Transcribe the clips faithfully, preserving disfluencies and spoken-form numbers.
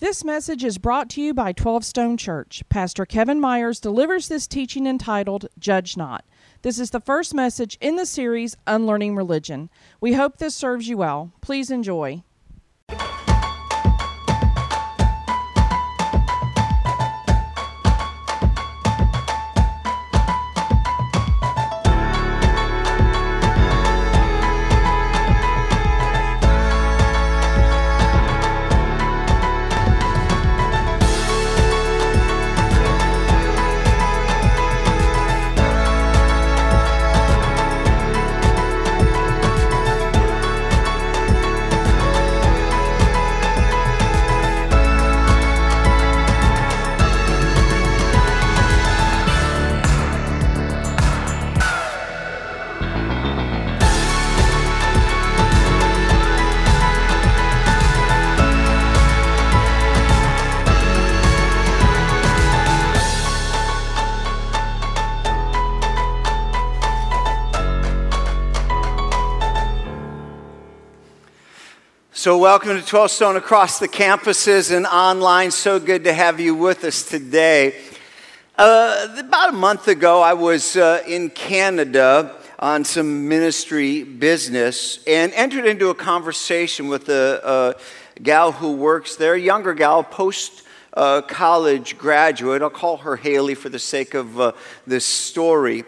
This message is brought to you by Twelve Stone Church. Pastor Kevin Myers delivers this teaching entitled, Judge Not. This is the first message in the series, Unlearning Religion. We hope this serves you well. Please enjoy. So welcome to twelve Stone across the campuses and online. So good to have you with us today. Uh, about a month ago, I was uh, in Canada on some ministry business and entered into a conversation with a, a gal who works there, a younger gal, post uh, college graduate. I'll call her Haley for the sake of uh, this story.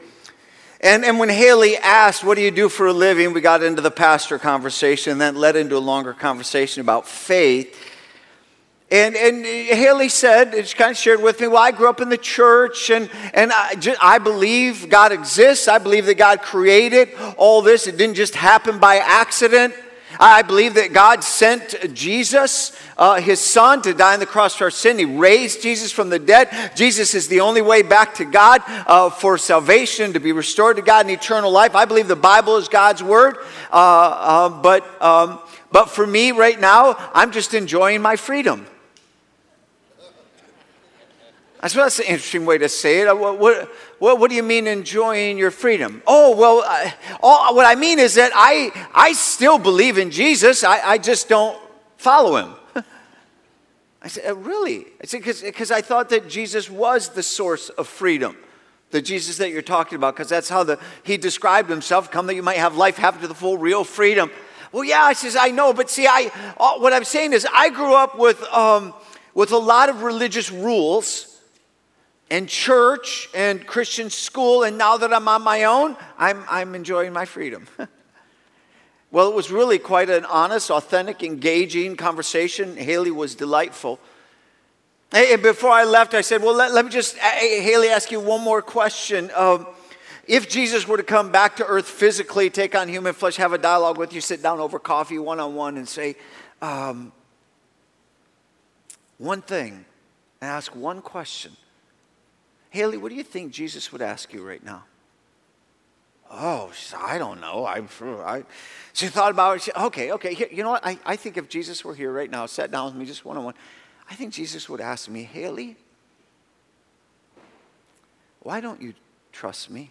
And and when Haley asked, what do you do for a living? We got into the pastor conversation and then led into a longer conversation about faith. And and Haley said, and she kind of shared with me, well, I grew up in the church and, and I, just, I believe God exists. I believe that God created all this. It didn't just happen by accident. I believe that God sent Jesus, uh, his son, to die on the cross for our sin. He raised Jesus from the dead. Jesus is the only way back to God uh, for salvation, to be restored to God in eternal life. I believe the Bible is God's word. Uh, uh, but, um, but for me right now, I'm just enjoying my freedom. I suppose that's an interesting way to say it. What, what, what, what do you mean enjoying your freedom? Oh, well, I, all, what I mean is that I I still believe in Jesus. I, I just don't follow him. I said, really? I said, because I thought that Jesus was the source of freedom. The Jesus that you're talking about. Because that's how the he described himself. Come that you might have life, have to the full, real freedom. Well, yeah, I says, I know. But see, I all, what I'm saying is I grew up with um, with a lot of religious rules. And church and Christian school, and now that I'm on my own, I'm I'm enjoying my freedom. Well, it was really quite an honest, authentic, engaging conversation. Haley was delightful. And before I left, I said, well, let, let me just, Haley, ask you one more question. Um, if Jesus were to come back to earth physically, take on human flesh, have a dialogue with you, sit down over coffee, one-on-one, and say, um, one thing, and ask one question. Haley, what do you think Jesus would ask you right now? Oh, I don't know. I, I, she thought about it. She, okay, okay. Here, you know what? I, I think if Jesus were here right now, sat down with me just one-on-one, I think Jesus would ask me, Haley, why don't you trust me?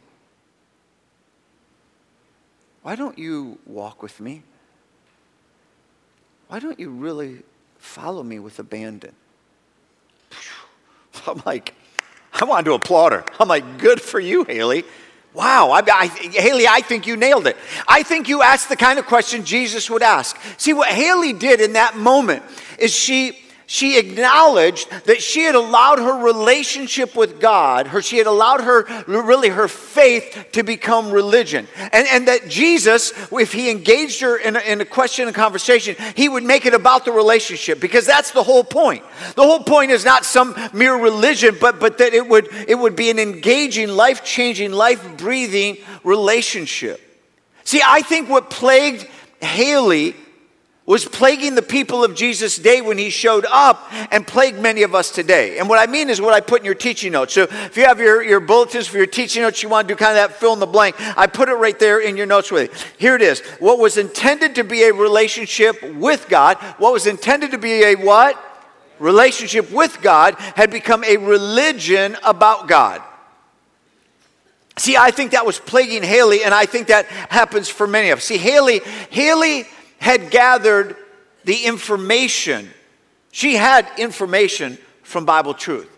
Why don't you walk with me? Why don't you really follow me with abandon? I'm like... I wanted to applaud her. I'm like, good for you, Haley. Wow, I, I, Haley, I think you nailed it. I think you asked the kind of question Jesus would ask. See, what Haley did in that moment is she she acknowledged that she had allowed her relationship with God, her she had allowed her, really her faith to become religion. And, and that Jesus, if he engaged her in a, in a question and conversation, he would make it about the relationship, because that's the whole point. The whole point is not some mere religion, but, but that it would, it would be an engaging, life-changing, life-breathing relationship. See, I think what plagued Haley was plaguing the people of Jesus' day when he showed up, and plagued many of us today. And what I mean is what I put in your teaching notes. So if you have your, your bulletins for your teaching notes, you want to do kind of that fill in the blank, I put it right there in your notes with you. Here it is. What was intended to be a relationship with God, what was intended to be a what? Relationship with God had become a religion about God. See, I think that was plaguing Haley, and I think that happens for many of us. See, Haley, Haley... had gathered the information She had information from Bible truth.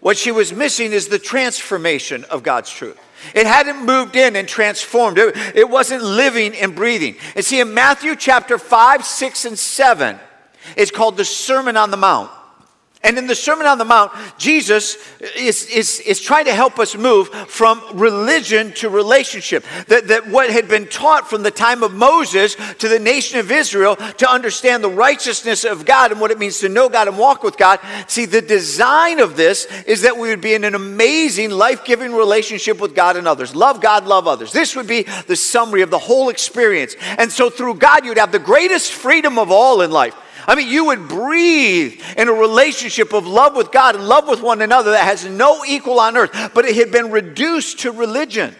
What she was missing is the transformation of God's truth. It hadn't moved in and transformed. It, it wasn't living and breathing. And see, in Matthew chapter five, six, and seven, it's called the Sermon on the Mount. And in the Sermon on the Mount, Jesus is, is, is trying to help us move from religion to relationship. That, that what had been taught from the time of Moses to the nation of Israel to understand the righteousness of God and what it means to know God and walk with God. See, the design of this is that we would be in an amazing, life-giving relationship with God and others. Love God, love others. This would be the summary of the whole experience. And so through God, you'd have the greatest freedom of all in life. I mean, you would breathe in a relationship of love with God and love with one another that has no equal on earth, but it had been reduced to religion.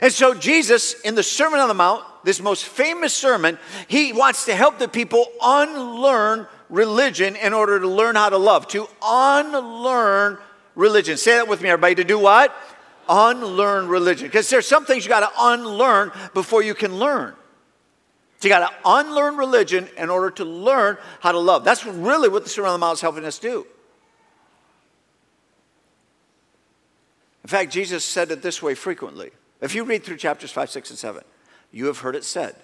And so Jesus, in the Sermon on the Mount, this most famous sermon, he wants to help the people unlearn religion in order to learn how to love, to unlearn religion. Say that with me, everybody. To do what? Unlearn religion. Because there's some things you got to unlearn before you can learn. So you got to unlearn religion in order to learn how to love. That's really what the Sermon on the Mount is helping us do. In fact, Jesus said it this way frequently. If you read through chapters five, six, and seven, you have heard it said,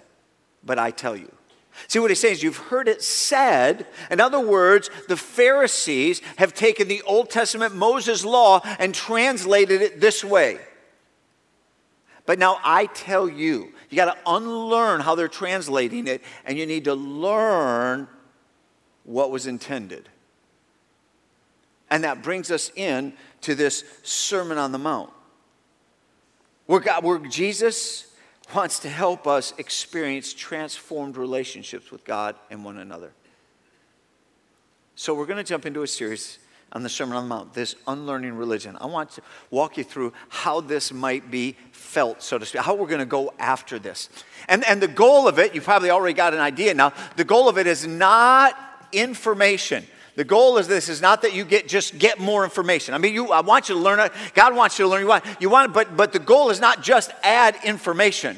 but I tell you. See, what he's saying is you've heard it said. In other words, the Pharisees have taken the Old Testament Moses law and translated it this way. But now I tell you. You got to unlearn how they're translating it, and you need to learn what was intended. And that brings us in to this Sermon on the Mount, where, God, where Jesus wants to help us experience transformed relationships with God and one another. So we're going to jump into a series on the Sermon on the Mount, this unlearning religion. I want to walk you through how this might be felt, so to speak, how we're going to go after this. And, and the goal of it, you probably already got an idea now, the goal of it is not information. The goal is this is not that you get just get more information. I mean, you, I want you to learn it. God wants you to learn. You want, you want, but, but the goal is not just add information.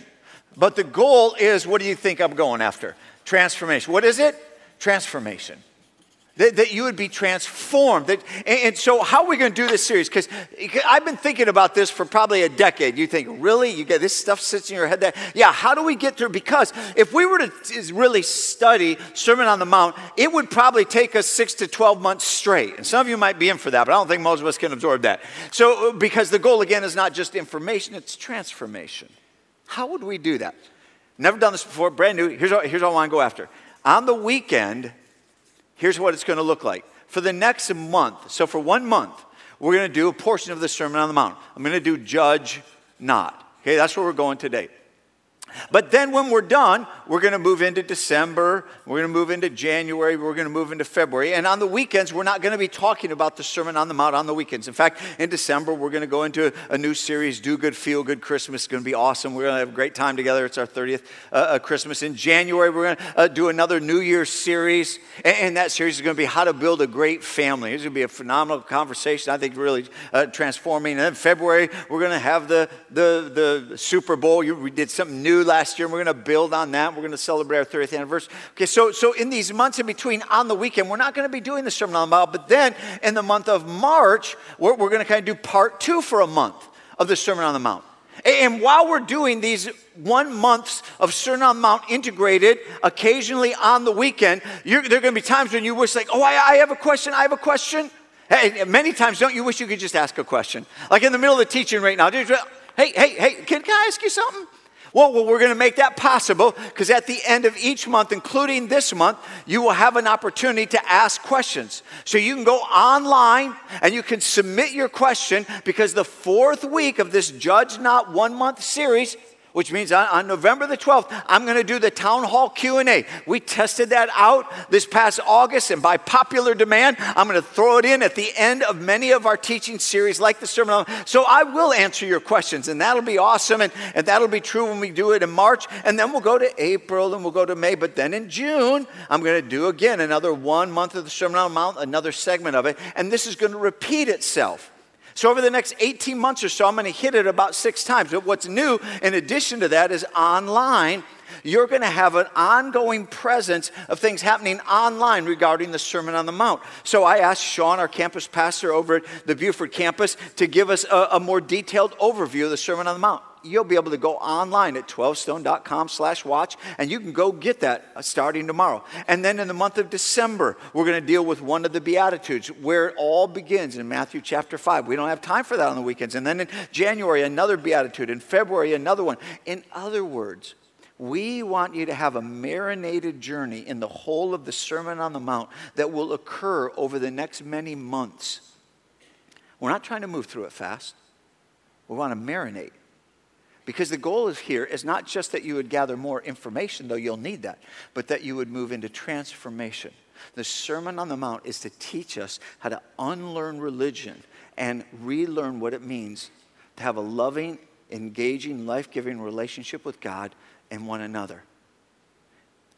But the goal is, what do you think I'm going after? Transformation. What is it? Transformation. That you would be transformed. That, and so how are we going to do this series? Because I've been thinking about this for probably a decade. You think, really? You get this stuff sits in your head? That, yeah, how do we get through? Because if we were to really study Sermon on the Mount, it would probably take us six to twelve months straight. And some of you might be in for that, but I don't think most of us can absorb that. So because the goal, again, is not just information, it's transformation. How would we do that? Never done this before, brand new. Here's what, here's what I want to go after. On the weekend... Here's what it's going to look like. For the next month, so for one month, we're going to do a portion of the Sermon on the Mount. I'm going to do Judge Not. Okay, that's where we're going today. But then when we're done, we're going to move into December, we're going to move into January, we're going to move into February. And on the weekends, we're not going to be talking about the Sermon on the Mount on the weekends. In fact, in December, we're going to go into a new series, Do Good, Feel Good Christmas. It's going to be awesome. We're going to have a great time together. It's our thirtieth uh, Christmas. In January, we're going to uh, do another New Year's series. And, and that series is going to be How to Build a Great Family. It's going to be a phenomenal conversation, I think really uh, transforming. And then February, we're going to have the, the, the Super Bowl. You, we did something new last year, and we're going to build on that. We're going to celebrate our thirtieth anniversary. Okay, so so in these months in between, on the weekend, we're not going to be doing the Sermon on the Mount, but then in the month of March, we're, we're going to kind of do part two for a month of the Sermon on the Mount. And, and while we're doing these one months of Sermon on the Mount integrated, occasionally on the weekend, you're, there are going to be times when you wish, like, oh, I, I have a question, I have a question. Hey, many times, don't you wish you could just ask a question? Like in the middle of the teaching right now, just, hey, hey, hey, can, can I ask you something? Well, well, we're going to make that possible because at the end of each month, including this month, you will have an opportunity to ask questions. So you can go online and you can submit your question because the fourth week of this Judge Not One Month series, which means on, on November the twelfth, I'm going to do the Town Hall Q and A. We tested that out this past August, and by popular demand, I'm going to throw it in at the end of many of our teaching series like the Sermon on the Mount. So I will answer your questions, and that'll be awesome, and, and that'll be true when we do it in March, and then we'll go to April, and we'll go to May, but then in June, I'm going to do, again, another one month of the Sermon on the Mount, another segment of it, and this is going to repeat itself. So over the next eighteen months or so, I'm going to hit it about six times. But what's new in addition to that is online, You're going to have an ongoing presence of things happening online regarding the Sermon on the Mount. So I asked Sean, our campus pastor over at the Beaufort campus, to give us a, a more detailed overview of the Sermon on the Mount. You'll be able to go online at twelve stone dot com slash watch, and you can go get that starting tomorrow. And then in the month of December, we're going to deal with one of the Beatitudes, where it all begins in Matthew chapter five. We don't have time for that on the weekends. And then in January, another Beatitude. In February, another one. In other words, we want you to have a marinated journey in the whole of the Sermon on the Mount that will occur over the next many months. We're not trying to move through it fast. We want to marinate. Because the goal is here is not just that you would gather more information, though you'll need that, but that you would move into transformation. The Sermon on the Mount is to teach us how to unlearn religion and relearn what it means to have a loving, engaging, life-giving relationship with God and one another.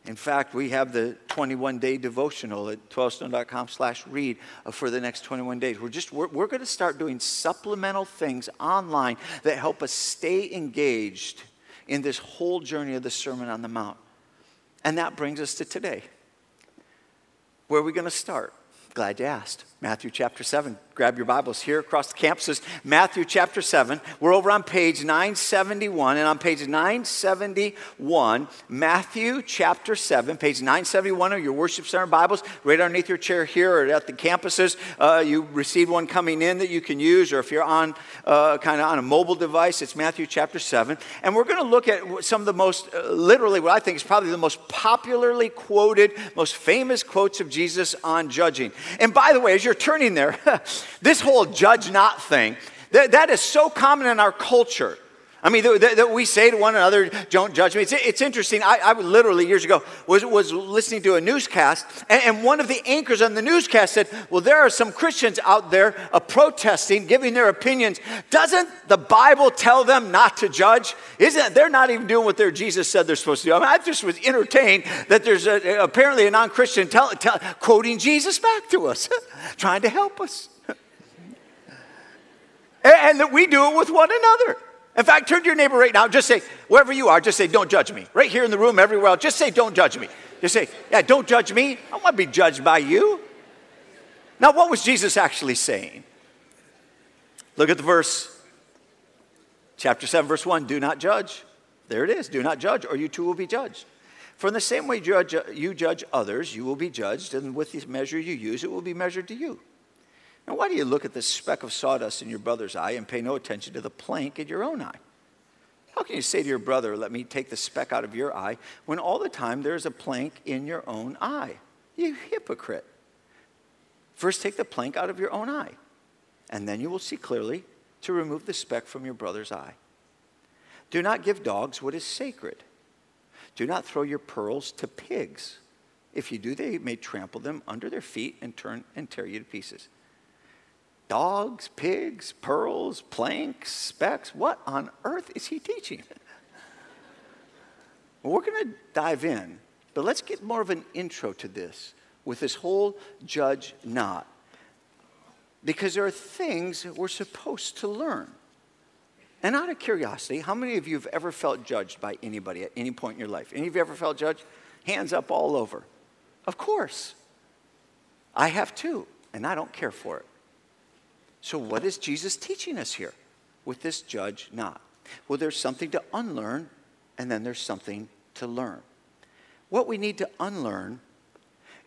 In fact, we have the twenty-one day devotional at twelve stone dot com slash read for the next twenty-one days. We're just we're, we're going to start doing supplemental things online that help us stay engaged in this whole journey of the Sermon on the Mount. And that brings us to today. Where are we going to start? Glad you asked. Matthew chapter seven. Grab your Bibles here across the campuses. Matthew chapter seven. We're over on page nine seventy-one. And on page nine seventy-one, Matthew chapter seven, page nine seventy-one of your Worship Center Bibles, right underneath your chair here or at the campuses. Uh, you receive one coming in that you can use, or if you're on uh, kind of on a mobile device, it's Matthew chapter seven. And we're going to look at some of the most, uh, literally what I think is probably the most popularly quoted, most famous quotes of Jesus on judging. And by the way, as you're turning there, this whole judge not thing, that, that is so common in our culture. I mean, that, that we say to one another, don't judge me. It's, it's interesting. I, I literally years ago was, was listening to a newscast, and, and one of the anchors on the newscast said, well, there are some Christians out there uh, protesting, giving their opinions. Doesn't the Bible tell them not to judge? Isn't They're not even doing what their Jesus said they're supposed to do. I mean, I just was entertained that there's a, apparently a non-Christian tell, tell, quoting Jesus back to us, trying to help us. and, and that we do it with one another. In fact, turn to your neighbor right now. Just say, wherever you are, just say, don't judge me. Right here in the room, everywhere else, just say, don't judge me. Just say, yeah, don't judge me. I want to be judged by you. Now, what was Jesus actually saying? Look at the verse. Chapter seven, verse one, do not judge. There it is. Do not judge, or you too will be judged. For in the same way you judge others, you will be judged, and with the measure you use, it will be measured to you. Now, why do you look at the speck of sawdust in your brother's eye and pay no attention to the plank in your own eye? How can you say to your brother, let me take the speck out of your eye, when all the time there is a plank in your own eye? You hypocrite. First take the plank out of your own eye, and then you will see clearly to remove the speck from your brother's eye. Do not give dogs what is sacred. Do not throw your pearls to pigs. If you do, they may trample them under their feet and turn and tear you to pieces. Dogs, pigs, pearls, planks, specks. What on earth is he teaching? Well, we're going to dive in, but let's get more of an intro to this with this whole judge not. Because there are things we're supposed to learn. And out of curiosity, how many of you have ever felt judged by anybody at any point in your life? Any of you ever felt judged? Hands up all over. Of course. I have too, and I don't care for it. So what is Jesus teaching us here with this judge not? Well, there's something to unlearn, and then there's something to learn. What we need to unlearn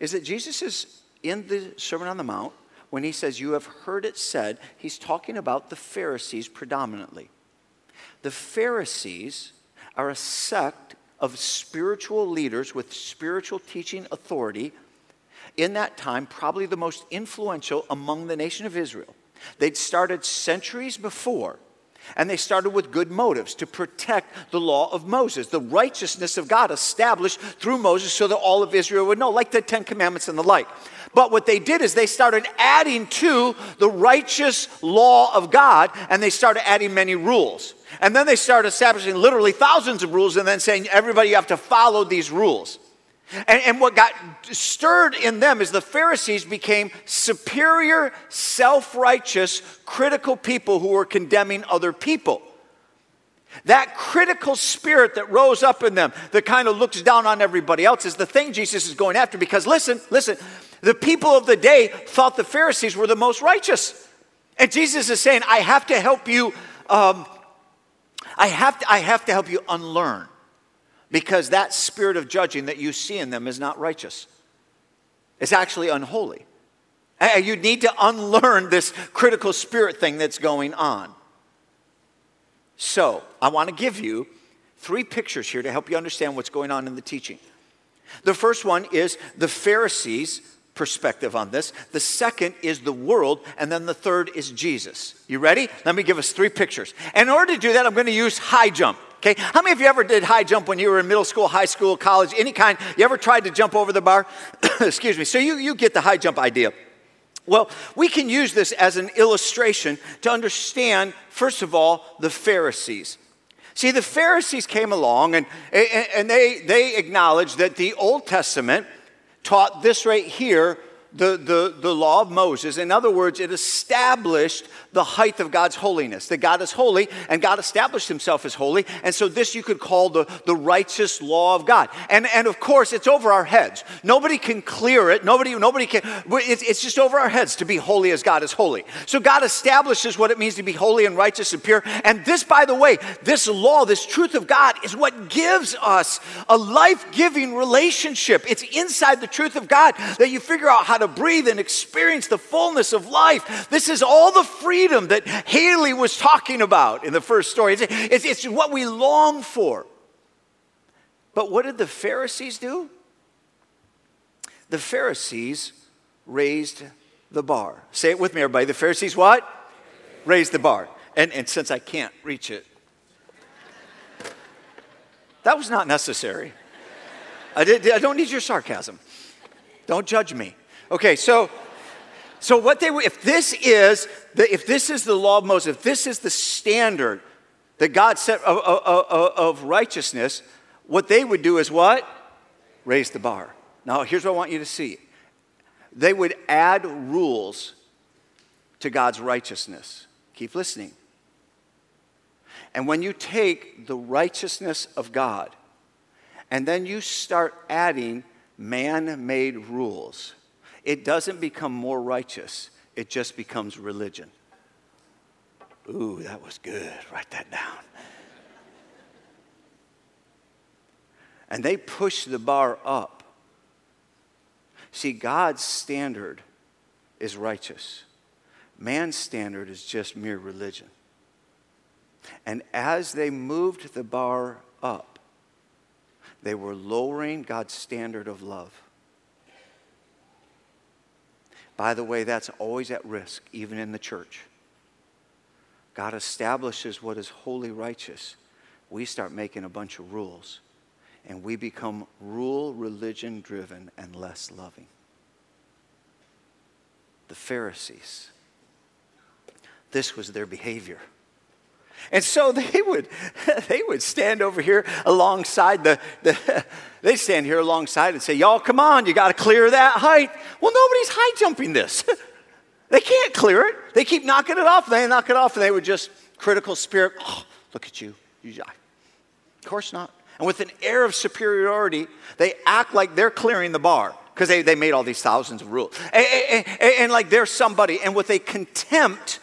is that Jesus is in the Sermon on the Mount. When he says, you have heard it said, he's talking about the Pharisees predominantly. The Pharisees are a sect of spiritual leaders with spiritual teaching authority. In that time, probably the most influential among the nation of Israel. They'd started centuries before, and they started with good motives to protect the law of Moses, the righteousness of God established through Moses so that all of Israel would know, like the Ten Commandments and the like. But what they did is they started adding to the righteous law of God, and they started adding many rules. And then they started establishing literally thousands of rules and then saying, everybody, you have to follow these rules. And, and what got stirred in them is the Pharisees became superior, self-righteous, critical people who were condemning other people. That critical spirit that rose up in them, that kind of looks down on everybody else, is the thing Jesus is going after. Because listen, listen, the people of the day thought the Pharisees were the most righteous. And Jesus is saying, I have to help you, um, I have to, I have to help you unlearn. Because that spirit of judging that you see in them is not righteous. It's actually unholy. And you need to unlearn this critical spirit thing that's going on. So, I want to give you three pictures here to help you understand what's going on in the teaching. The first one is the Pharisees' perspective on this. The second is the world. And then the third is Jesus. You ready? Let me give us three pictures. And in order to do that, I'm going to use high jump. Okay? How many of you ever did high jump when you were in middle school, high school, college, any kind? You ever tried to jump over the bar? Excuse me. So you, you get the high jump idea. Well, we can use this as an illustration to understand, first of all, the Pharisees. See, the Pharisees came along and, and they, they acknowledged that the Old Testament taught this right here, the, the, the law of Moses. In other words, it established the height of God's holiness, that God is holy and God established himself as holy. And so this you could call the, the righteous law of God. And, and of course, it's over our heads. Nobody can clear it. Nobody, nobody can. It's, it's just over our heads to be holy as God is holy. So God establishes what it means to be holy and righteous and pure. And this, by the way, this law, this truth of God is what gives us a life-giving relationship. It's inside the truth of God that you figure out how to breathe and experience the fullness of life. This is all the freedom that Haley was talking about in the first story. It's, it's, it's what we long for. But what did the Pharisees do? The Pharisees raised the bar. Say it with me, everybody. The Pharisees what? Raised the bar. And, and since I can't reach it, that was not necessary. I, did, I don't need your sarcasm. Don't judge me. Okay, so, so what they if this is the, if this is the law of Moses, if this is the standard that God set of, of, of righteousness, what they would do is what? Raise the bar. Now, here's what I want you to see: they would add rules to God's righteousness. Keep listening. And when you take the righteousness of God, and then you start adding man-made rules, it doesn't become more righteous. It just becomes religion. Ooh, that was good. Write that down. And they push the bar up. See, God's standard is righteous. Man's standard is just mere religion. And as they moved the bar up, they were lowering God's standard of love. By the way, that's always at risk, even in the church. God establishes what is holy righteous. We start making a bunch of rules, and we become rule religion driven and less loving. The Pharisees. This was their behavior. And so they would, they would stand over here alongside the, the they stand here alongside and say, y'all, come on, you got to clear that height. Well, nobody's high jumping this. They can't clear it. They keep knocking it off. They knock it off, and they would just critical spirit. Oh, look at you. you Of course not. And with an air of superiority, they act like they're clearing the bar because they, they made all these thousands of rules. And, and, and, and like they're somebody. And with a contempt,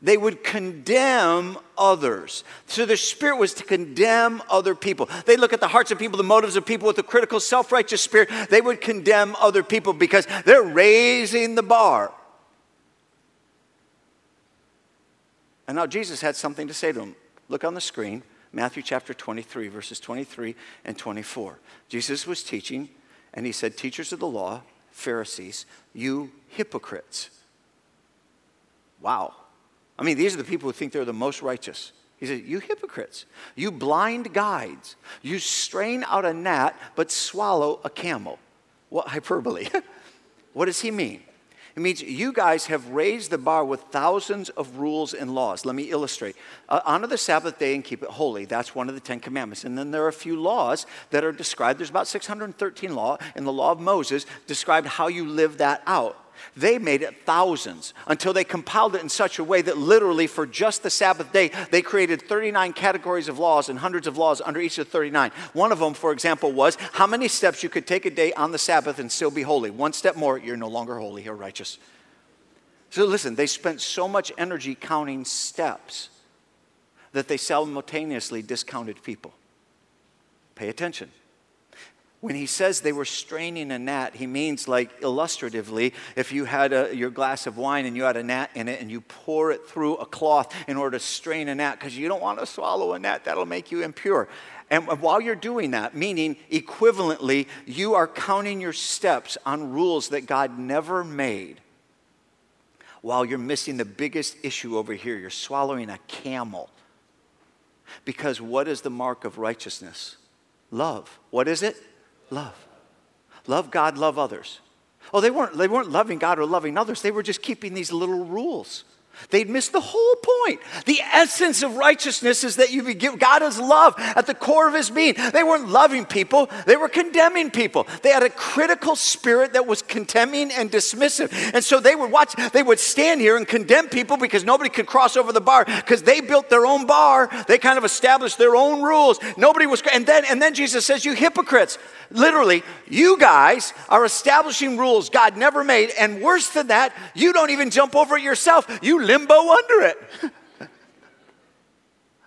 they would condemn others. So their spirit was to condemn other people. They look at the hearts of people, the motives of people with a critical, self-righteous spirit. They would condemn other people because they're raising the bar. And now Jesus had something to say to them. Look on the screen, Matthew chapter twenty-three, verses twenty-three and twenty-four. Jesus was teaching, and he said, teachers of the law, Pharisees, you hypocrites. Wow. I mean, these are the people who think they're the most righteous. He said, you hypocrites, you blind guides, you strain out a gnat but swallow a camel. What hyperbole. What does he mean? It means you guys have raised the bar with thousands of rules and laws. Let me illustrate. Uh, honor the Sabbath day and keep it holy. That's one of the Ten Commandments. And then there are a few laws that are described. There's about six hundred thirteen laws in the law of Moses described how you live that out. They made it thousands until they compiled it in such a way that literally for just the Sabbath day, they created thirty-nine categories of laws and hundreds of laws under each of the thirty-nine. One of them, for example, was how many steps you could take a day on the Sabbath and still be holy. One step more, you're no longer holy or righteous. So listen, they spent so much energy counting steps that they simultaneously discounted people. Pay attention. When he says they were straining a gnat, he means, like, illustratively, if you had a, your glass of wine and you had a gnat in it and you pour it through a cloth in order to strain a gnat because you don't want to swallow a gnat, that'll make you impure. And while you're doing that, meaning equivalently, you are counting your steps on rules that God never made while you're missing the biggest issue over here. You're swallowing a camel. Because what is the mark of righteousness? Love. What is it? Love. Love God, love others. Oh, they weren't, they weren't loving God or loving others. They were just keeping these little rules. They'd missed the whole point. The essence of righteousness is that you begin, God is love at the core of his being. They weren't loving people. They were condemning people. They had a critical spirit that was condemning and dismissive. And so they would watch, they would stand here and condemn people because nobody could cross over the bar because they built their own bar. They kind of established their own rules. Nobody was, and then, and then Jesus says, you hypocrites, literally, you guys are establishing rules God never made. And worse than that, you don't even jump over it yourself. You limbo under it.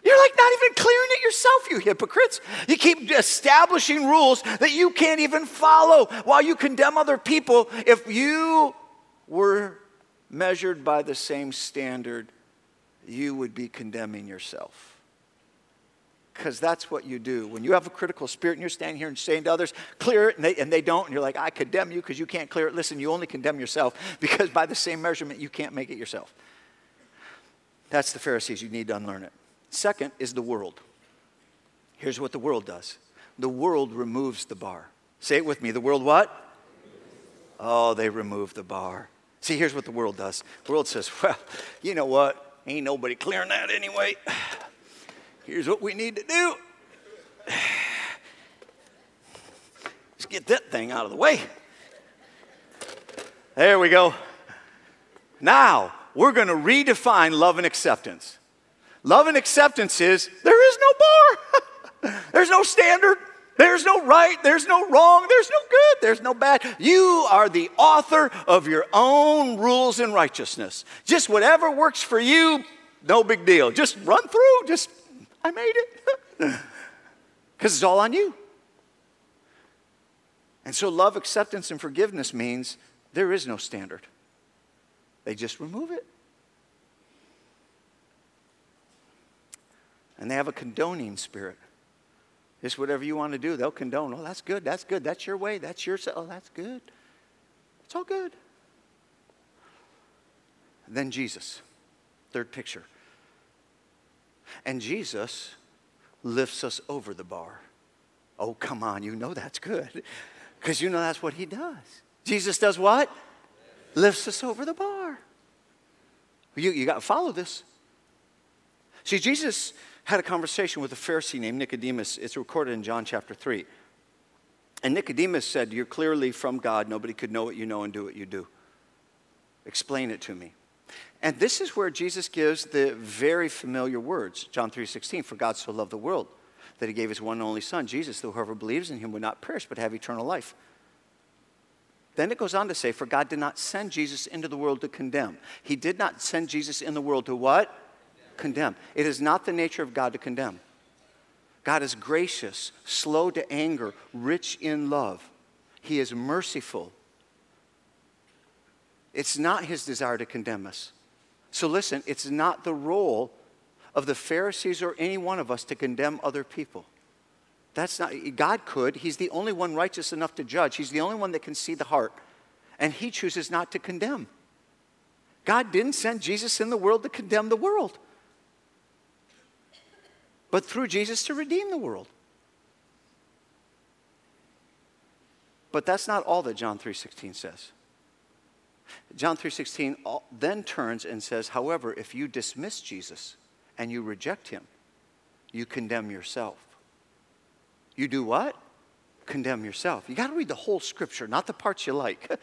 You're like not even clearing it yourself, you hypocrites. You keep establishing rules that you can't even follow while you condemn other people. If you were measured by the same standard, you would be condemning yourself. Because that's what you do. When you have a critical spirit and you're standing here and saying to others, clear it, and they, and they don't, and you're like, I condemn you because you can't clear it. Listen, you only condemn yourself because by the same measurement, you can't make it yourself. That's the Pharisees. You need to unlearn it. Second is the world. Here's what the world does. The world removes the bar. Say it with me. The world what? Oh, they remove the bar. See, here's what the world does. The world says, well, you know what? Ain't nobody clearing that anyway. Here's what we need to do. Let's get that thing out of the way. There we go. Now, we're going to redefine love and acceptance. Love and acceptance is there is no bar. There's no standard. There's no right. There's no wrong. There's no good. There's no bad. You are the author of your own rules and righteousness. Just whatever works for you, no big deal. Just run through. Just I made it. Because it's all on you. And so love, acceptance, and forgiveness means there is no standard. They just remove it. And they have a condoning spirit. Just whatever you want to do, they'll condone. Oh, that's good. That's good. That's your way. That's your, oh, that's good. It's all good. And then Jesus. Third picture. And Jesus lifts us over the bar. Oh, come on, you know that's good. Because you know that's what he does. Jesus does what? Lifts us over the bar. You, you got to follow this. See, Jesus had a conversation with a Pharisee named Nicodemus. It's recorded in John chapter three. And Nicodemus said, you're clearly from God. Nobody could know what you know and do what you do. Explain it to me. And this is where Jesus gives the very familiar words, John three sixteen, for God so loved the world that he gave his one and only son, Jesus, that whoever believes in him would not perish but have eternal life. Then it goes on to say, for God did not send Jesus into the world to condemn. He did not send Jesus in the world to what? Condemn. It is not the nature of God to condemn. God is gracious, slow to anger, rich in love. He is merciful. It's not his desire to condemn us. So listen, it's not the role of the Pharisees or any one of us to condemn other people. That's not, God could. He's the only one righteous enough to judge. He's the only one that can see the heart. And he chooses not to condemn. God didn't send Jesus in the world to condemn the world, but through Jesus to redeem the world. But that's not all that John three sixteen says. John three sixteen then turns and says, however, if you dismiss Jesus and you reject him, you condemn yourself. You do what? Condemn yourself. You got to read the whole scripture, not the parts you like.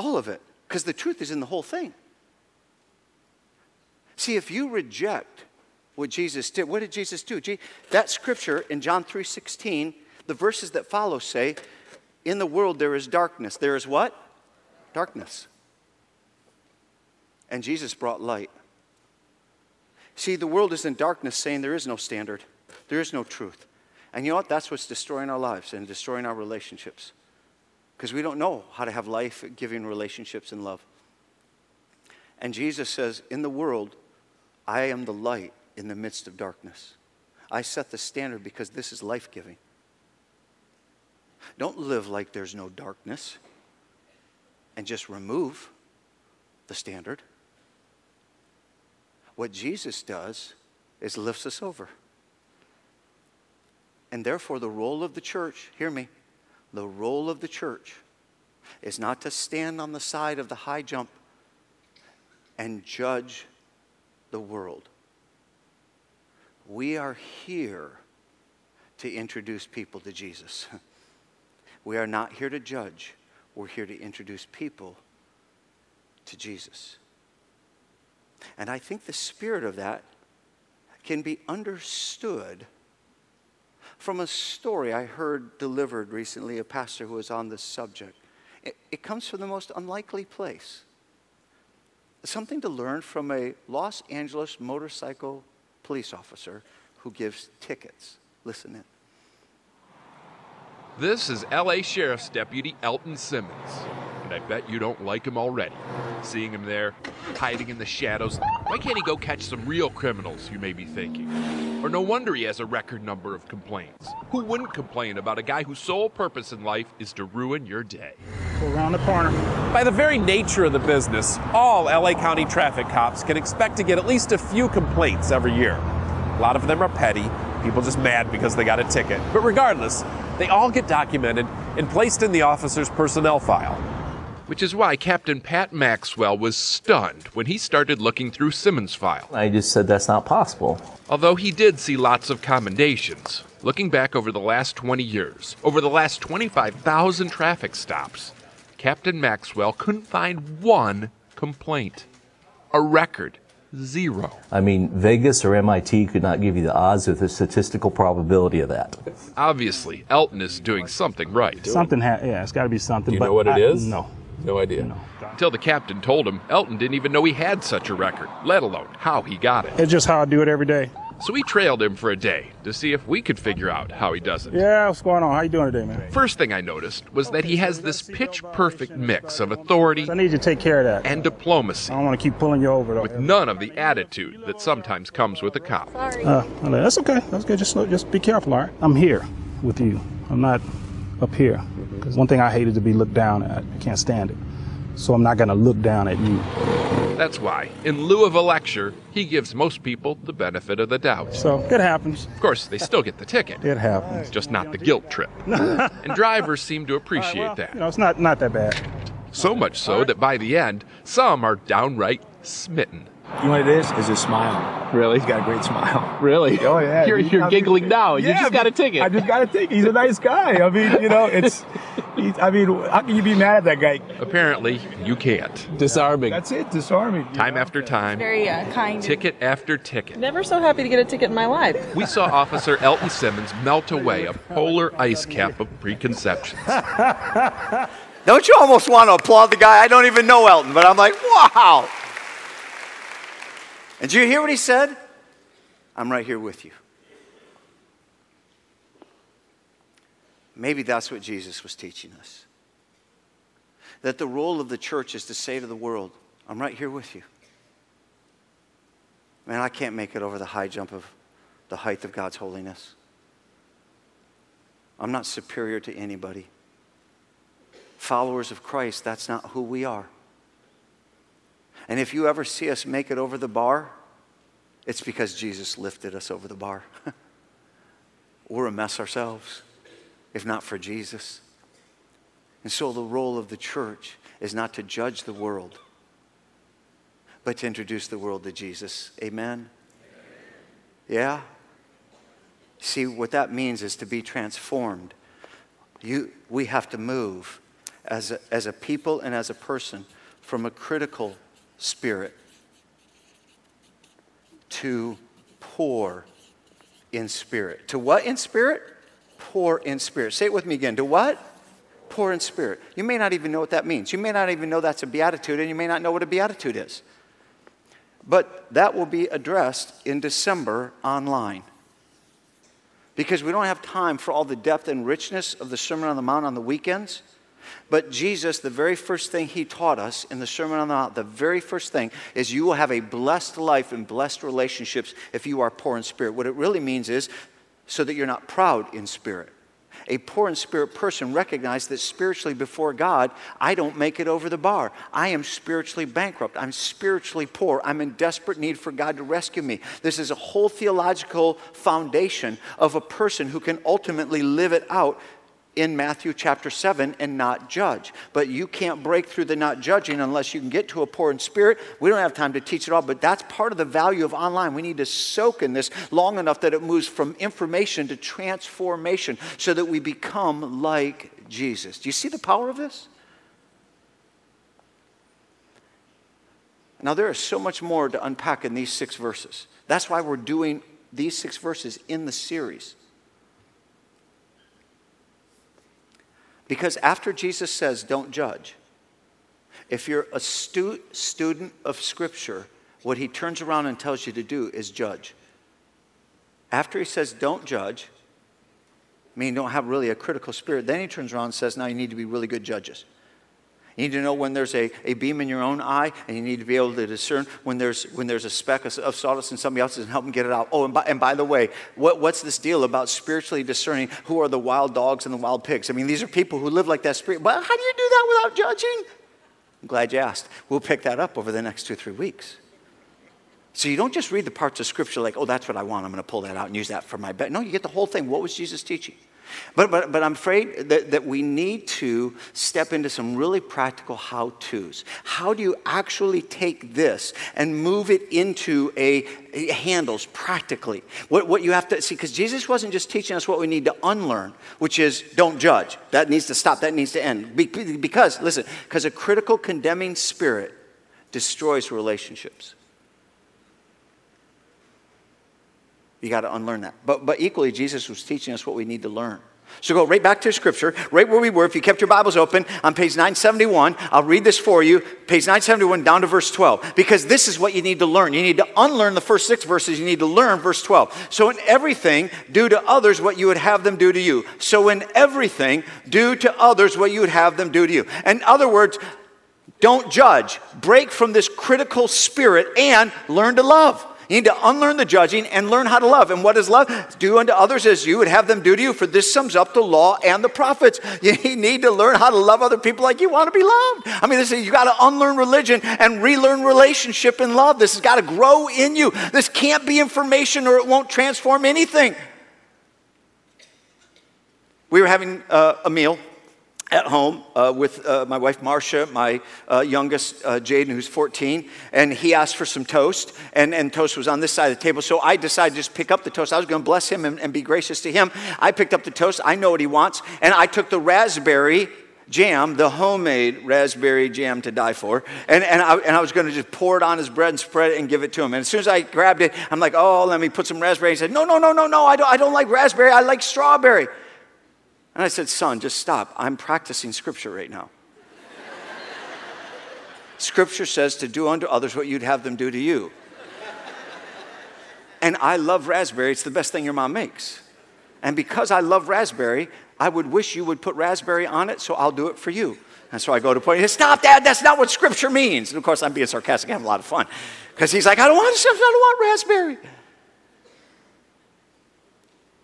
All of it. Because the truth is in the whole thing. See, if you reject what Jesus did, what did Jesus do? That scripture in John three sixteen, the verses that follow say, in the world there is darkness. There is what? Darkness. And Jesus brought light. See, the world is in darkness saying there is no standard. There is no truth. And you know what? That's what's destroying our lives and destroying our relationships. Because we don't know how to have life-giving relationships and love. And Jesus says, in the world, I am the light in the midst of darkness. I set the standard because this is life-giving. Don't live like there's no darkness and just remove the standard. What Jesus does is lifts us over. And therefore, the role of the church, hear me, the role of the church is not to stand on the side of the high jump and judge the world. We are here to introduce people to Jesus. We are not here to judge. We're here to introduce people to Jesus. And I think the spirit of that can be understood from a story I heard delivered recently, a pastor who was on this subject. It, it comes from the most unlikely place. Something to learn from a Los Angeles motorcycle police officer who gives tickets. Listen in. This is L A Sheriff's Deputy Elton Simmons. And I bet you don't like him already. Seeing him there, hiding in the shadows. Why can't he go catch some real criminals, you may be thinking. Or no wonder he has a record number of complaints. Who wouldn't complain about a guy whose sole purpose in life is to ruin your day? We're around the corner. By the very nature of the business, all L A County traffic cops can expect to get at least a few complaints every year. A lot of them are petty, people just mad because they got a ticket. But regardless, they all get documented and placed in the officer's personnel file. Which is why Captain Pat Maxwell was stunned when he started looking through Simmons' file. I just said that's not possible. Although he did see lots of commendations, looking back over the last twenty years, over the last twenty-five thousand traffic stops, Captain Maxwell couldn't find one complaint. A record, zero. I mean, Vegas or M I T could not give you the odds or the statistical probability of that. Obviously, Elton is doing something right. Something, ha- yeah, it's got to be something. Do you but know what it I, is? No. No idea. No. Until the captain told him, Elton didn't even know he had such a record, let alone how he got it. It's just how I do it every day. So we trailed him for a day to see if we could figure out how he does it. Yeah, what's going on? How you doing today, man? First thing I noticed was that he has this pitch-perfect mix of authority I need you to take care of that. And diplomacy. I don't want to keep pulling you over, though. With none of the attitude that sometimes comes with a cop. Sorry. Uh, that's okay. That's good. Just, just be careful, all right? I'm here with you. I'm not up here. Because one thing I hated to be looked down at. I can't stand it. So I'm not going to look down at you. That's why, in lieu of a lecture, he gives most people the benefit of the doubt. So it happens. Of course, they still get the ticket. It happens. Just not the guilt trip. And drivers seem to appreciate right, well, that. You know, it's not, not that bad. So much so right. that by the end, some are downright smitten. You know what it is? Is his smile. Really? He's got a great smile. Really? Oh, yeah. You're, you're giggling now. Yeah, you just got a ticket. I just got a ticket. He's a nice guy. I mean, you know, it's... I mean, how can you be mad at that guy? Apparently, you can't. Disarming. That's it. Disarming. Time know? after time. Very uh, kind. Ticket after ticket. Never so happy to get a ticket in my life. We saw Officer Elton Simmons melt away a polar ice cap of preconceptions. Don't you almost want to applaud the guy? I don't even know Elton, but I'm like, wow. And do you hear what he said? I'm right here with you. Maybe that's what Jesus was teaching us. That the role of the church is to say to the world, I'm right here with you. Man, I can't make it over the high jump of the height of God's holiness. I'm not superior to anybody. Followers of Christ, that's not who we are. And if you ever see us make it over the bar, it's because Jesus lifted us over the bar. We're a mess ourselves, if not for Jesus. And so the role of the church is not to judge the world, but to introduce the world to Jesus. Amen? Yeah? See, what that means is to be transformed. You, we have to move as a, as a people and as a person from a critical spirit to poor in spirit. To what in spirit? Poor in spirit. Say it with me again. To what? Poor in spirit. You may not even know what that means. You may not even know that's a beatitude, and you may not know what a beatitude is. But that will be addressed in December online, because we don't have time for all the depth and richness of the Sermon on the Mount on the weekends. But Jesus, the very first thing he taught us in the Sermon on the Mount, the very first thing is you will have a blessed life and blessed relationships if you are poor in spirit. What it really means is so that you're not proud in spirit. A poor in spirit person recognizes that spiritually before God, I don't make it over the bar. I am spiritually bankrupt. I'm spiritually poor. I'm in desperate need for God to rescue me. This is a whole theological foundation of a person who can ultimately live it out in Matthew chapter seven and not judge. But you can't break through the not judging unless you can get to a poor in spirit. We don't have time to teach it all, but that's part of the value of online. We need to soak in this long enough that it moves from information to transformation so that we become like Jesus. Do you see the power of this? Now, there is so much more to unpack in these six verses. That's why we're doing these six verses in the series. Because after Jesus says, don't judge, if you're a stu- student of Scripture, what he turns around and tells you to do is judge. After he says, don't judge, meaning don't have really a critical spirit, then he turns around and says, now you need to be really good judges. You need to know when there's a, a beam in your own eye, and you need to be able to discern when there's when there's a speck of, of sawdust in somebody else's and help them get it out. Oh, and by, and by the way, what, what's this deal about spiritually discerning who are the wild dogs and the wild pigs? I mean, these are people who live like that spirit. But how do you do that without judging? I'm glad you asked. We'll pick that up over the next two, three weeks. So you don't just read the parts of Scripture like, oh, that's what I want. I'm going to pull that out and use that for my bet. No, you get the whole thing. What was Jesus teaching? But, but but I'm afraid that, that we need to step into some really practical how-tos. How do you actually take this and move it into a, a handles practically? What, what you have to see, because Jesus wasn't just teaching us what we need to unlearn, which is don't judge. That needs to stop. That needs to end. Because, listen, because a critical, condemning spirit destroys relationships. You got to unlearn that. But but equally, Jesus was teaching us what we need to learn. So go right back to Scripture, right where we were. If you kept your Bibles open, on page nine seventy-one, I'll read this for you. Page nine seventy-one down to verse twelve. Because this is what you need to learn. You need to unlearn the first six verses. You need to learn verse twelve. So in everything, do to others what you would have them do to you. So in everything, do to others what you would have them do to you. In other words, don't judge. Break from this critical spirit and learn to love. You need to unlearn the judging and learn how to love. And what is love? Do unto others as you would have them do to you, for this sums up the law and the prophets. You need to learn how to love other people like you want to be loved. I mean, this is, you got to unlearn religion and relearn relationship and love. This has got to grow in you. This can't be information or it won't transform anything. We were having uh, a meal at home uh, with uh, my wife Marsha, my uh, youngest uh, Jaden, who's fourteen, and he asked for some toast, and, and toast was on this side of the table, so I decided to just pick up the toast. I was going to bless him and, and be gracious to him. I picked up the toast. I know what he wants, and I took the raspberry jam, the homemade raspberry jam to die for, and, and, I, and I was going to just pour it on his bread and spread it and give it to him. And as soon as I grabbed it, I'm like, oh, let me put some raspberry. He said, no, no, no, no, no, I don't, I don't like raspberry. I like strawberry. And I said, son, just stop. I'm practicing Scripture right now. Scripture says to do unto others what you'd have them do to you. And I love raspberry. It's the best thing your mom makes. And because I love raspberry, I would wish you would put raspberry on it, so I'll do it for you. And so I go to point, stop, Dad, that's not what Scripture means. And of course, I'm being sarcastic. I'm having a lot of fun. Because he's like, I don't want I don't want raspberry.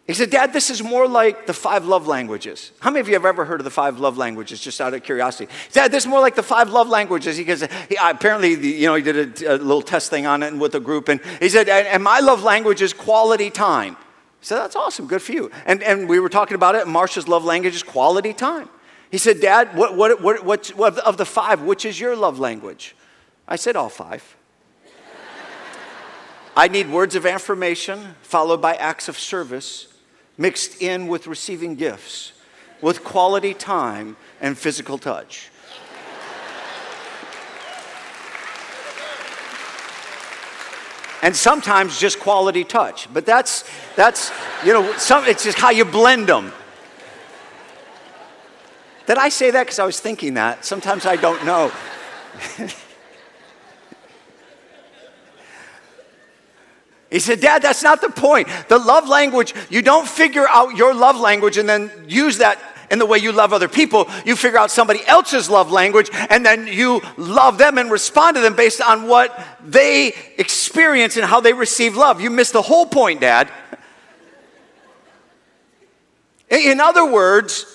He said, Dad, this is more like the five love languages. How many of you have ever heard of the five love languages, just out of curiosity? Dad, this is more like the five love languages. He goes, he, apparently, the, you know, he did a, a little test thing on it and with a group. And he said, and my love language is quality time. So that's awesome. Good for you. And, and we were talking about it. And Marsha's love language is quality time. He said, Dad, what, what, what, what, what of the five, which is your love language? I said, all five. I need words of affirmation followed by acts of service, mixed in with receiving gifts. with quality time and physical touch. And sometimes just quality touch. But that's, that's you know, some, it's just how you blend them. Did I say that because I was thinking that? Sometimes I don't know. He said, Dad, that's not the point. The love language, you don't figure out your love language and then use that in the way you love other people. You figure out somebody else's love language, and then you love them and respond to them based on what they experience and how they receive love. You missed the whole point, Dad. In other words,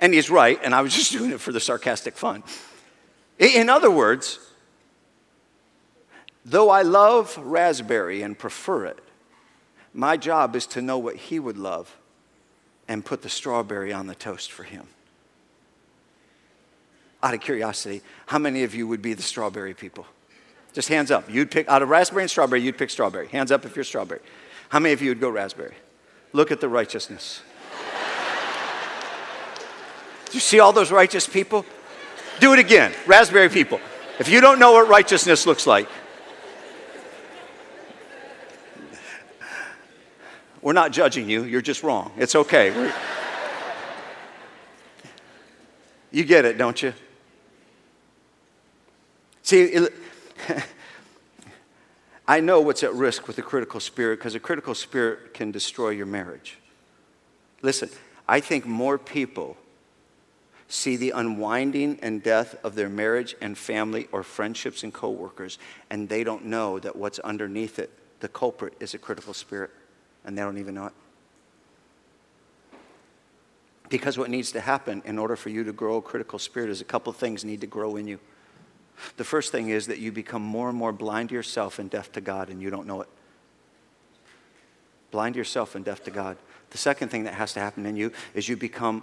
and he's right, and I was just doing it for the sarcastic fun. In other words, though I love raspberry and prefer it, my job is to know what he would love and put the strawberry on the toast for him. Out of curiosity, how many of you would be the strawberry people? Just hands up. You'd pick, out of raspberry and strawberry, you'd pick strawberry. Hands up if you're strawberry. How many of you would go raspberry? Look at the righteousness. Do you see all those righteous people? Do it again, raspberry people. If you don't know what righteousness looks like, we're not judging you. You're just wrong. It's okay. We're... You get it, don't you? See, it... I know what's at risk with a critical spirit, because a critical spirit can destroy your marriage. Listen, I think more people see the unwinding and death of their marriage and family or friendships and coworkers, and they don't know that what's underneath it, the culprit, is a critical spirit. And they don't even know it. Because what needs to happen in order for you to grow a critical spirit is a couple of things need to grow in you. The first thing is that you become more and more blind to yourself and deaf to God, and you don't know it. Blind to yourself and deaf to God. The second thing that has to happen in you is you become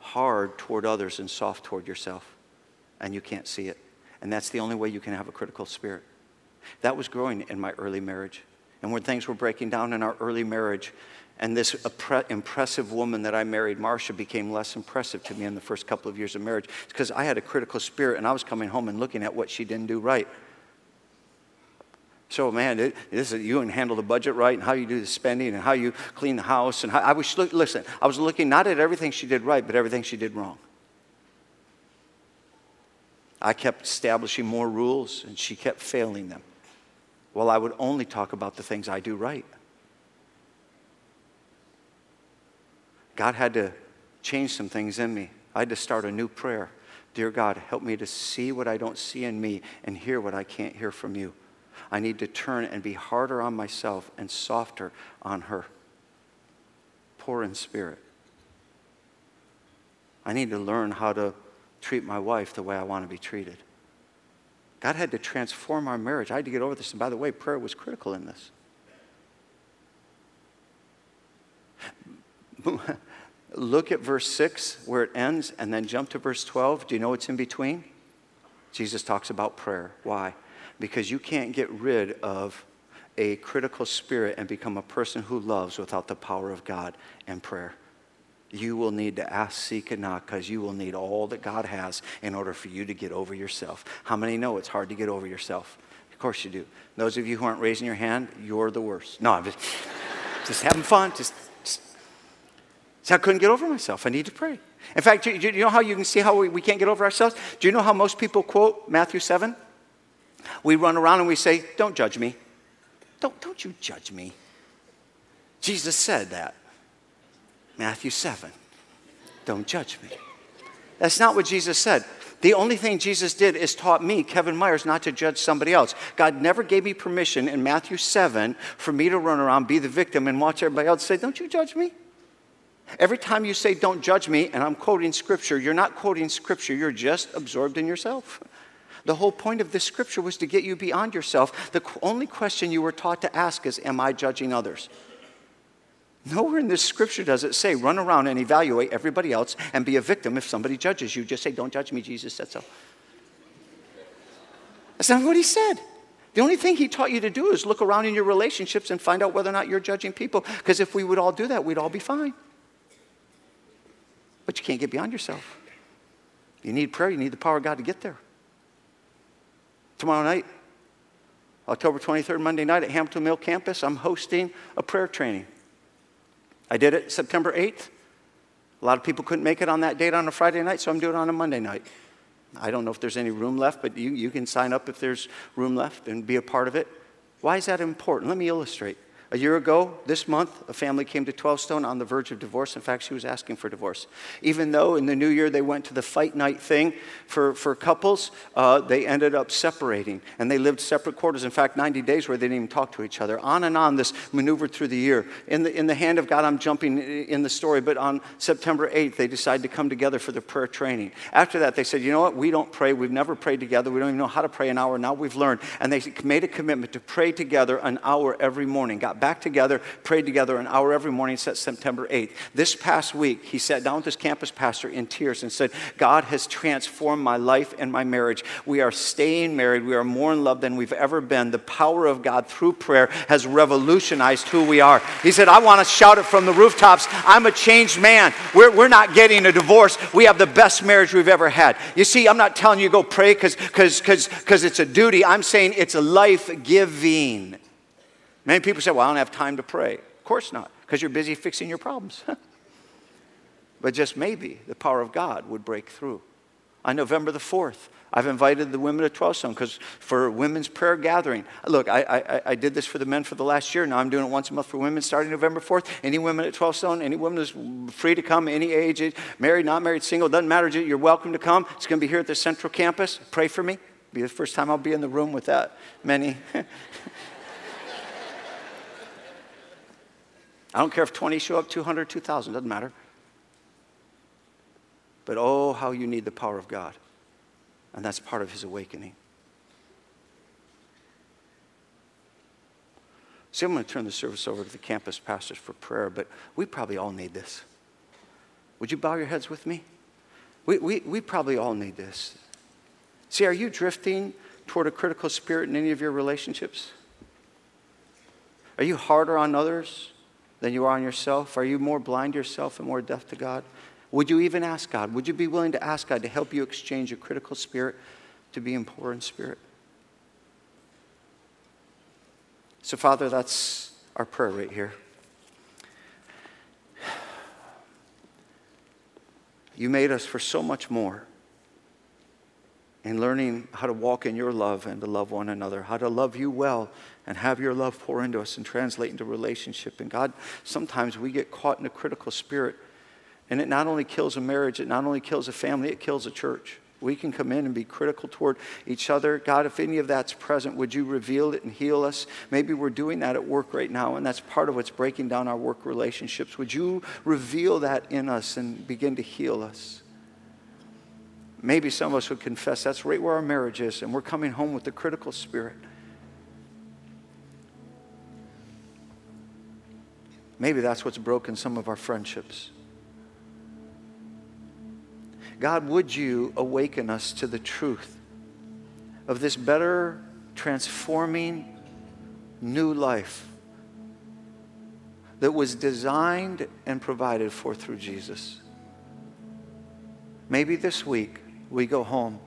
hard toward others and soft toward yourself, and you can't see it. And that's the only way you can have a critical spirit. That was growing in my early marriage. And when things were breaking down in our early marriage, and this impre- impressive woman that I married, Marsha, became less impressive to me in the first couple of years of marriage, because I had a critical spirit, and I was coming home and looking at what she didn't do right. So, man, it, this is, you can handle the budget right, and how you do the spending, and how you clean the house. And how, I was listen, I was looking not at everything she did right, but everything she did wrong. I kept establishing more rules, and she kept failing them. Well, I would only talk about the things I do right. God had to change some things in me. I had to start a new prayer. Dear God, help me to see what I don't see in me and hear what I can't hear from you. I need to turn and be harder on myself and softer on her. Poor in spirit. I need to learn how to treat my wife the way I want to be treated. God had to transform our marriage. I had to get over this. And by the way, prayer was critical in this. Look at verse six, where it ends, and then jump to verse twelve. Do you know what's in between? Jesus talks about prayer. Why? Because you can't get rid of a critical spirit and become a person who loves without the power of God and prayer. You will need to ask, seek, and knock, because you will need all that God has in order for you to get over yourself. How many know it's hard to get over yourself? Of course you do. Those of you who aren't raising your hand, you're the worst. No, I'm just, just having fun. Just, just. So I couldn't get over myself. I need to pray. In fact, do you, do you know how you can see how we, we can't get over ourselves? Do you know how most people quote Matthew seven? We run around and we say, don't judge me. Don't, don't you judge me. Jesus said that. Matthew seven, don't judge me. That's not what Jesus said. The only thing Jesus did is taught me, Kevin Myers, not to judge somebody else. God never gave me permission in Matthew seven for me to run around, be the victim, and watch everybody else say, don't you judge me. Every time you say, don't judge me, and I'm quoting Scripture, you're not quoting Scripture. You're just absorbed in yourself. The whole point of this Scripture was to get you beyond yourself. The only question you were taught to ask is, am I judging others? Nowhere in this Scripture does it say run around and evaluate everybody else and be a victim if somebody judges you. Just say, don't judge me, Jesus said so. That's not what he said. The only thing he taught you to do is look around in your relationships and find out whether or not you're judging people. Because if we would all do that, we'd all be fine. But you can't get beyond yourself. You need prayer. You need the power of God to get there. Tomorrow night, October twenty-third, Monday night at Hamilton Mill campus, I'm hosting a prayer training. I did it September eighth. A lot of people couldn't make it on that date on a Friday night, so I'm doing it on a Monday night. I don't know if there's any room left, but you, you can sign up if there's room left and be a part of it. Why is that important? Let me illustrate. A year ago, this month, a family came to Twelve Stone on the verge of divorce. In fact, she was asking for divorce. Even though in the new year they went to the fight night thing for, for couples, uh, they ended up separating. And they lived separate quarters. In fact, ninety days where they didn't even talk to each other. On and on, this maneuvered through the year. In the, in the hand of God, I'm jumping in the story, but on September eighth, they decided to come together for the prayer training. After that, they said, you know what? We don't pray. We've never prayed together. We don't even know how to pray an hour. Now we've learned. And they made a commitment to pray together an hour every morning. Got back together, prayed together an hour every morning. Set September eighth. This past week, he sat down with his campus pastor in tears and said, God has transformed my life and my marriage. We are staying married. We are more in love than we've ever been. The power of God through prayer has revolutionized who we are. He said, I want to shout it from the rooftops. I'm a changed man. We're, we're not getting a divorce. We have the best marriage we've ever had. You see, I'm not telling you go pray because because because because it's a duty. I'm saying it's a life-giving. Many people say, well, I don't have time to pray. Of course not, because you're busy fixing your problems. But just maybe the power of God would break through. On November the fourth, I've invited the women of Twelve Stone because for women's prayer gathering. Look, I, I I did this for the men for the last year. Now I'm doing it once a month for women starting November fourth. Any women at Twelve Stone, any woman is free to come, any age, married, not married, single, doesn't matter. You're welcome to come. It's going to be here at the central campus. Pray for me. It'll be the first time I'll be in the room with that many. I don't care if twenty show up, two hundred, two thousand, doesn't matter. But oh, how you need the power of God. And that's part of his awakening. See, I'm going to turn the service over to the campus pastors for prayer, but we probably all need this. Would you bow your heads with me? We, we, we probably all need this. See, are you drifting toward a critical spirit in any of your relationships? Are you harder on others than you are on yourself? Are you more blind to yourself and more deaf to God? Would you even ask God? Would you be willing to ask God to help you exchange your critical spirit to being poor in spirit? So, Father, that's our prayer right here. You made us for so much more in learning how to walk in your love and to love one another, how to love you well and have your love pour into us and translate into relationship. And God, sometimes we get caught in a critical spirit, and it not only kills a marriage, it not only kills a family, it kills a church. We can come in and be critical toward each other. God, if any of that's present, would you reveal it and heal us? Maybe we're doing that at work right now, and that's part of what's breaking down our work relationships. Would you reveal that in us and begin to heal us? Maybe some of us would confess that's right where our marriage is, and we're coming home with the critical spirit. Maybe that's what's broken some of our friendships. God, would you awaken us to the truth of this better, transforming, new life that was designed and provided for through Jesus? Maybe this week we go home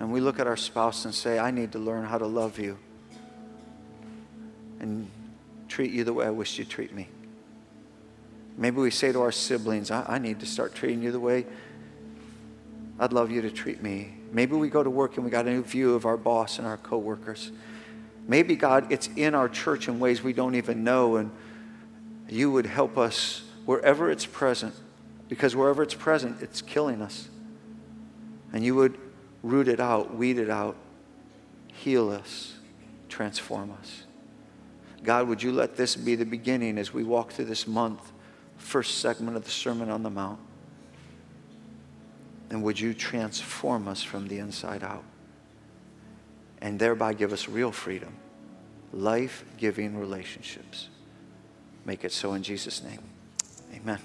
and we look at our spouse and say, I need to learn how to love you and treat you the way I wish you'd treat me. Maybe we say to our siblings, I-, I need to start treating you the way I'd love you to treat me. Maybe we go to work and we got a new view of our boss and our coworkers. Maybe, God, it's in our church in ways we don't even know, and you would help us wherever it's present, because wherever it's present, it's killing us. And you would root it out, weed it out, heal us, transform us. God, would you let this be the beginning as we walk through this month, first segment of the Sermon on the Mount? And would you transform us from the inside out and thereby give us real freedom, life-giving relationships. Make it so in Jesus' name. Amen.